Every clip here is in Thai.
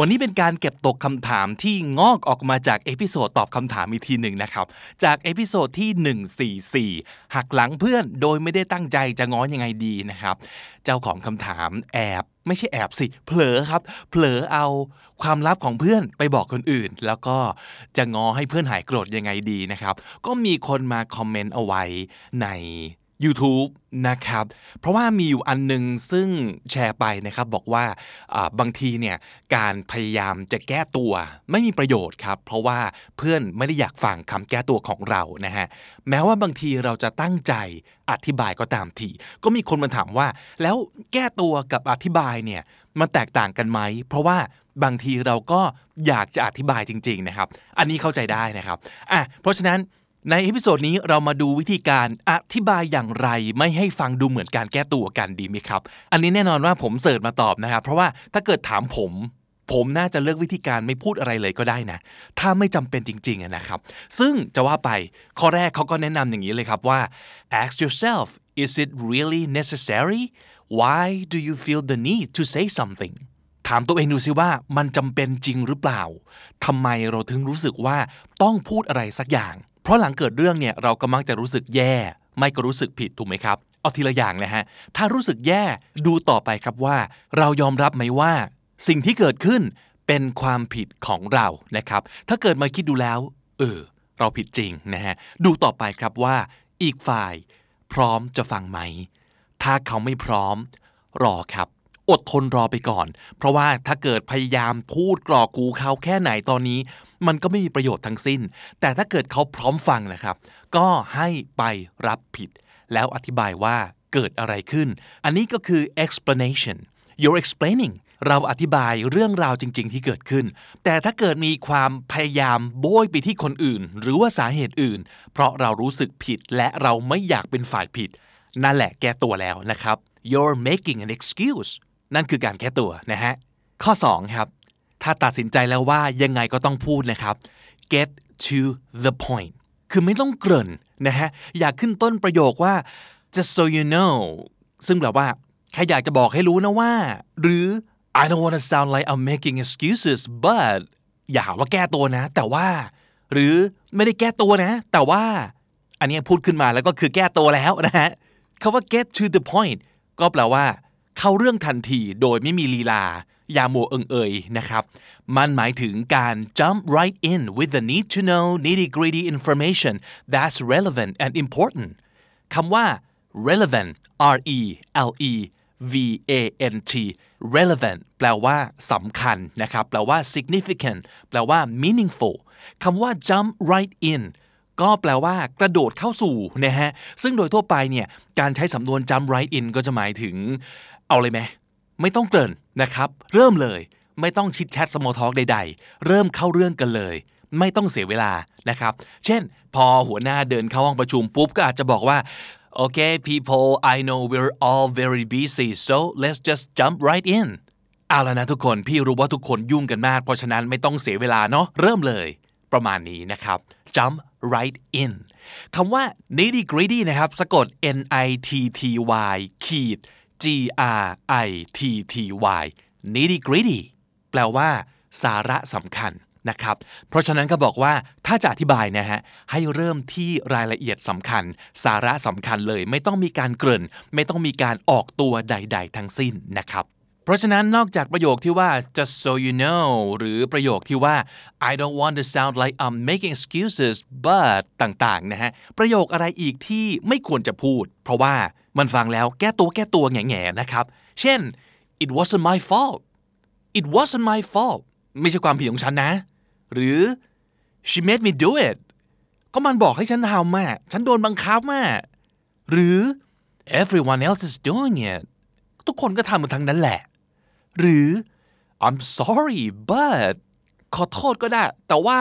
วันนี้เป็นการเก็บตกคำถามที่งอกออกมาจากเอพิโซดตอบคำถามอีกทีหนึ่งนะครับจากเอพิโซดที่144หักหลังเพื่อนโดยไม่ได้ตั้งใจจะง้อยังไงดีนะครับเจ้าของคำถามแอบไม่ใช่แอบสิเผลอครับเผลอเอาความลับของเพื่อนไปบอกคนอื่นแล้วก็จะง้อให้เพื่อนหายโกรธยังไงดีนะครับก็มีคนมาคอมเมนต์เอาไว้ในYouTube นะครับเพราะว่ามีอยู่อันนึงซึ่งแชร์ไปนะครับบอกว่าบางทีเนี่ยการพยายามจะแก้ตัวไม่มีประโยชน์ครับเพราะว่าเพื่อนไม่ได้อยากฟังคำแก้ตัวของเรานะฮะแม้ว่าบางทีเราจะตั้งใจอธิบายก็ตามทีก็มีคนมาถามว่าแล้วแก้ตัวกับอธิบายเนี่ยมันแตกต่างกันไหมเพราะว่าบางทีเราก็อยากจะอธิบายจริงๆนะครับอันนี้เข้าใจได้นะครับเพราะฉะนั้นในเอพิโซดนี้เรามาดูวิธีการอธิบายอย่างไรไม่ให้ฟังดูเหมือนการแก้ตัวกันดีไหมครับอันนี้แน่นอนว่าผมเสิร์ชมาตอบนะครับเพราะว่าถ้าเกิดถามผมน่าจะเลือกวิธีการไม่พูดอะไรเลยก็ได้นะถ้าไม่จำเป็นจริงๆนะครับซึ่งจะว่าไปข้อแรกเขาก็แนะนำอย่างนี้เลยครับว่า ask yourself is it really necessary why do you feel the need to say somethingถามตัวเองดูซิว่ามันจำเป็นจริงหรือเปล่าทำไมเราถึงรู้สึกว่าต้องพูดอะไรสักอย่างเพราะหลังเกิดเรื่องเนี่ยเราก็มักจะรู้สึกแย่ไม่ก็รู้สึกผิดถูกไหมครับเอาทีละอย่างนะฮะถ้ารู้สึกแย่ดูต่อไปครับว่าเรายอมรับไหมว่าสิ่งที่เกิดขึ้นเป็นความผิดของเรานะครับถ้าเกิดมาคิดดูแล้วเราผิดจริงนะฮะดูต่อไปครับว่าอีกฝ่ายพร้อมจะฟังไหมถ้าเขาไม่พร้อมรอครับอดทนรอไปก่อนเพราะว่าถ้าเกิดพยายามพูดกรอกหูเขาแค่ไหนตอนนี้มันก็ไม่มีประโยชน์ทั้งสิ้นแต่ถ้าเกิดเขาพร้อมฟังนะครับก็ให้ไปรับผิดแล้วอธิบายว่าเกิดอะไรขึ้นอันนี้ก็คือ explanation you're explaining เราอธิบายเรื่องราวจริงๆที่เกิดขึ้นแต่ถ้าเกิดมีความพยายามโบยไปที่คนอื่นหรือว่าสาเหตุอื่นเพราะเรารู้สึกผิดและเราไม่อยากเป็นฝ่ายผิดนั่นแหละแก้ตัวแล้วนะครับ you're making an excuseนั่นคือการแก้ตัวนะฮะข้อ2ครับถ้าตัดสินใจแล้วว่ายังไงก็ต้องพูดนะครับ get to the point คือไม่ต้องเกริ่นนะฮะอยากขึ้นต้นประโยคว่า just so you know ซึ่งแปลว่าแค่อยากจะบอกให้รู้นะว่าหรือ I don't want to sound like I'm making excuses but อย่าหาว่าแก้ตัวนะแต่ว่าหรือไม่ได้แก้ตัวนะแต่ว่าอันนี้พูดขึ้นมาแล้วก็คือแก้ตัวแล้วนะฮะคำว่า get to the point ก็แปลว่าเข้าเรื่องทันทีโดยไม่มีลีลายาโมเอิงเอยนะครับมันหมายถึงการ jump right in with the need to know nitty gritty information that's relevant and important คำว่า relevant r e l e v a n t relevant แปลว่าสำคัญนะครับแปลว่า significant แปลว่า meaningful คำว่า jump right inก็แปลว่ากระโดดเข้าสู่นะฮะซึ่งโดยทั่วไปเนี่ยการใช้สำนวน jump right in ก็จะหมายถึงเอาเลยไหมไม่ต้องเกริ่นนะครับเริ่มเลยไม่ต้องชิดแชท small talk ใดๆเริ่มเข้าเรื่องกันเลยไม่ต้องเสียเวลานะครับเช่นพอหัวหน้าเดินเข้าห้องประชุมปุ๊บก็อาจจะบอกว่าโอเค people I know we're all very busy so let's just jump right in เอาละนะทุกคนพี่รู้ว่าทุกคนยุ่งกันมากเพราะฉะนั้นไม่ต้องเสียเวลาเนาะเริ่มเลยประมาณนี้นะครับ jump right in คำว่า nitty gritty นะครับสะกด n i t t y ขีด g r i t t y nitty gritty แปลว่าสาระสำคัญนะครับเพราะฉะนั้นก็บอกว่าถ้าจะอธิบายนะฮะให้เริ่มที่รายละเอียดสำคัญสาระสำคัญเลยไม่ต้องมีการเกริ่นไม่ต้องมีการออกตัวใดๆทั้งสิ้นนะครับเพราะฉะนั้นนอกจากประโยคที่ว่า just so you know หรือประโยคที่ว่า I don't want to sound like I'm making excuses but ต่างๆนะฮะประโยคอะไรอีกที่ไม่ควรจะพูดเพราะว่ามันฟังแล้วแก้ตัวแง่ๆนะครับเช่น it wasn't my fault it wasn't my fault ไม่ใช่ความผิดของฉันนะหรือ she made me do it ก็มันบอกให้ฉันทำอะฉันโดนบังคับอะหรือ everyone else is doing it ทุกคนก็ทำกันทั้งนั้นแหละหรือ I'm sorry but ขอโทษก็ได้แต่ว่า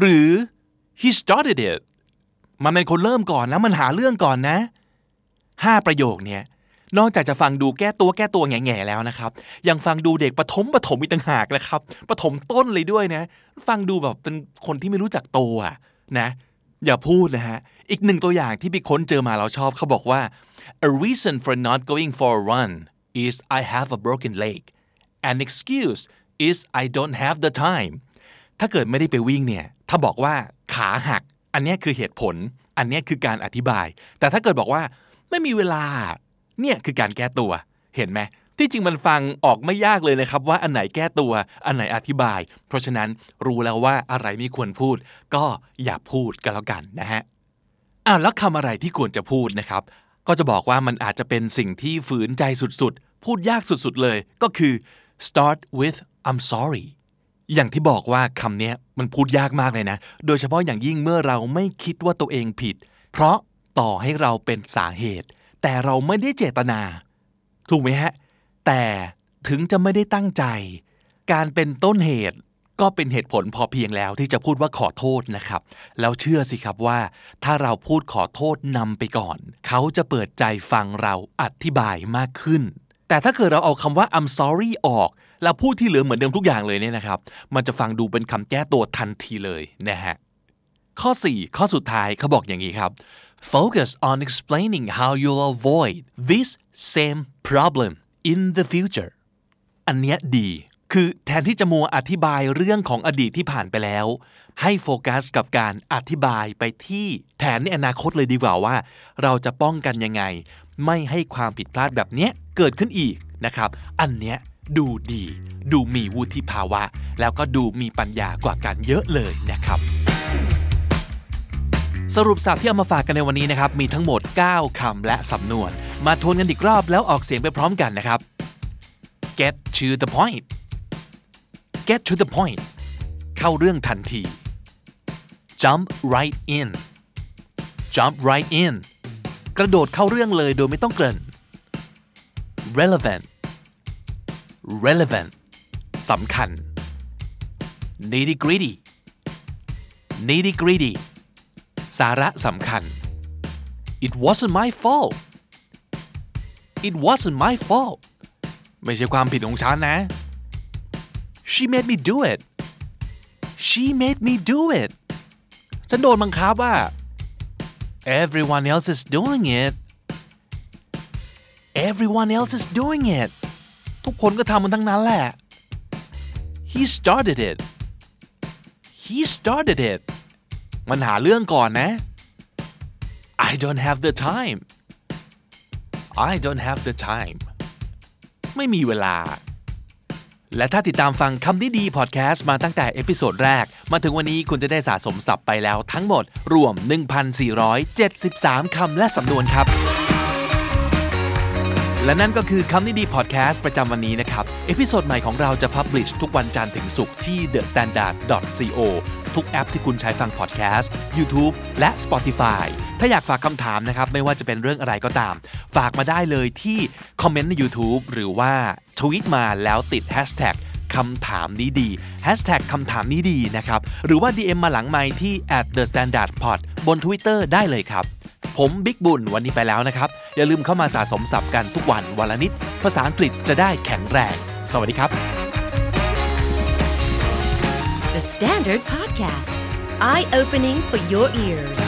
หรือ he started it มันเป็นคนเริ่มก่อนนะมันหาเรื่องก่อนนะ5ประโยคเนี่ยนอกจากจะฟังดูแก้ตัวแง่ๆแล้วนะครับยังฟังดูเด็กประถมอีกต่างหากนะครับประถมต้นเลยด้วยนะฟังดูแบบเป็นคนที่ไม่รู้จักโตอ่ะนะอย่าพูดนะฮะอีกหนึ่งตัวอย่างที่พี่ค้นเจอมาเราชอบเขาบอกว่า a reason for not going for a run is I have a broken leg an excuse is I don't have the time ถ้าเกิดไม่ได้ไปวิ่งเนี่ยถ้าบอกว่าขาหักอันนี้คือเหตุผลอันนี้คือการอธิบายแต่ถ้าเกิดบอกว่าไม่มีเวลาเนี่ยคือการแก้ตัวเห็นไหมที่จริงมันฟังออกไม่ยากเลยนะครับว่าอันไหนแก้ตัวอันไหนอธิบายเพราะฉะนั้นรู้แล้วว่าอะไรไม่ควรพูดก็อย่าพูดกันแล้วกันนะฮะแล้วคำอะไรที่ควรจะพูดนะครับก็จะบอกว่ามันอาจจะเป็นสิ่งที่ฝืนใจสุดๆพูดยากสุดๆเลยก็คือ start with I'm sorry อย่างที่บอกว่าคำนี้มันพูดยากมากเลยนะโดยเฉพาะอย่างยิ่งเมื่อเราไม่คิดว่าตัวเองผิดเพราะต่อให้เราเป็นสาเหตุแต่เราไม่ได้เจตนาถูกไหมฮะแต่ถึงจะไม่ได้ตั้งใจการเป็นต้นเหตุก็เป็นเหตุผลพอเพียงแล้วที่จะพูดว่าขอโทษนะครับแล้วเชื่อสิครับว่าถ้าเราพูดขอโทษนำไปก่อนเขาจะเปิดใจฟังเราอธิบายมากขึ้นแต่ถ้าเกิดเราเอาคำว่า I'm sorry ออกแล้วพูดที่เหลือเหมือนเดิมทุกอย่างเลยเนี่ยนะครับมันจะฟังดูเป็นคำแก้ตัวทันทีเลยนะฮะข้อ4ข้อสุดท้ายเขาบอกอย่างนี้ครับ Focus on explaining how you'll avoid this same problem in the future อันเนี้ยดีคือแทนที่จะมัวอธิบายเรื่องของอดีตที่ผ่านไปแล้วให้โฟกัสกับการอธิบายไปที่แผนในอนาคตเลยดีกว่าว่าเราจะป้องกันยังไงไม่ให้ความผิดพลาดแบบเนี้ยเกิดขึ้นอีกนะครับอันเนี้ยดูดีดูมีวุฒิภาวะแล้วก็ดูมีปัญญากว่ากันเยอะเลยนะครับสรุปศัพท์ที่เอามาฝากกันในวันนี้นะครับมีทั้งหมด9คำและสำนวนมาทวนกันอีกรอบแล้วออกเสียงไปพร้อมกันนะครับ Get to the point Get to the point เข้าเรื่องทันที Jump right in Jump right in กระโดดเข้าเรื่องเลยโดยไม่ต้องเกริ่น Relevant Relevant สำคัญ Nitty gritty Nitty grittyสาระสำคัญ It wasn't my fault It wasn't my fault ไม่ใช่ความผิดของฉันนะ She made me do it She made me do it ฉันโดนบังคับว่า Everyone else is doing it Everyone else is doing it ทุกคนก็ทำมันทั้งนั้นแหละ He started it He started itมันหาเรื่องก่อนนะ I don't have the time I don't have the time ไม่มีเวลาและถ้าติดตามฟังคำนี้ดีพอดแคสต์มาตั้งแต่เอพิโซดแรกมาถึงวันนี้คุณจะได้สะสมศัพท์ไปแล้วทั้งหมดรวม 1,473 คำและสำนวนครับและนั่นก็คือคำนี้ดีพอดแคสต์ประจำวันนี้นะครับเอพิโซดใหม่ของเราจะพับลิชทุกวันจันทร์ถึงศุกร์ที่ thestandard.coทุกแอปที่คุณใช้ฟังพอดแคสต์ YouTube และ Spotify ถ้าอยากฝากคำถามนะครับไม่ว่าจะเป็นเรื่องอะไรก็ตามฝากมาได้เลยที่คอมเมนต์ใน YouTube หรือว่าทวีตมาแล้วติด Hashtag คำถามนี้ดี Hashtag คำถามนี้ดีนะครับหรือว่า DM มาหลังไมค์ที่ @thestandardpod บน Twitter ได้เลยครับผมบิ๊กบุญวันนี้ไปแล้วนะครับอย่าลืมเข้ามาสะสมศัพท์กันทุกวันวันละนิดภาษาอังกฤษจะได้แข็งแรงสวัสดีครับThe Standard Podcast, eye-opening for your ears.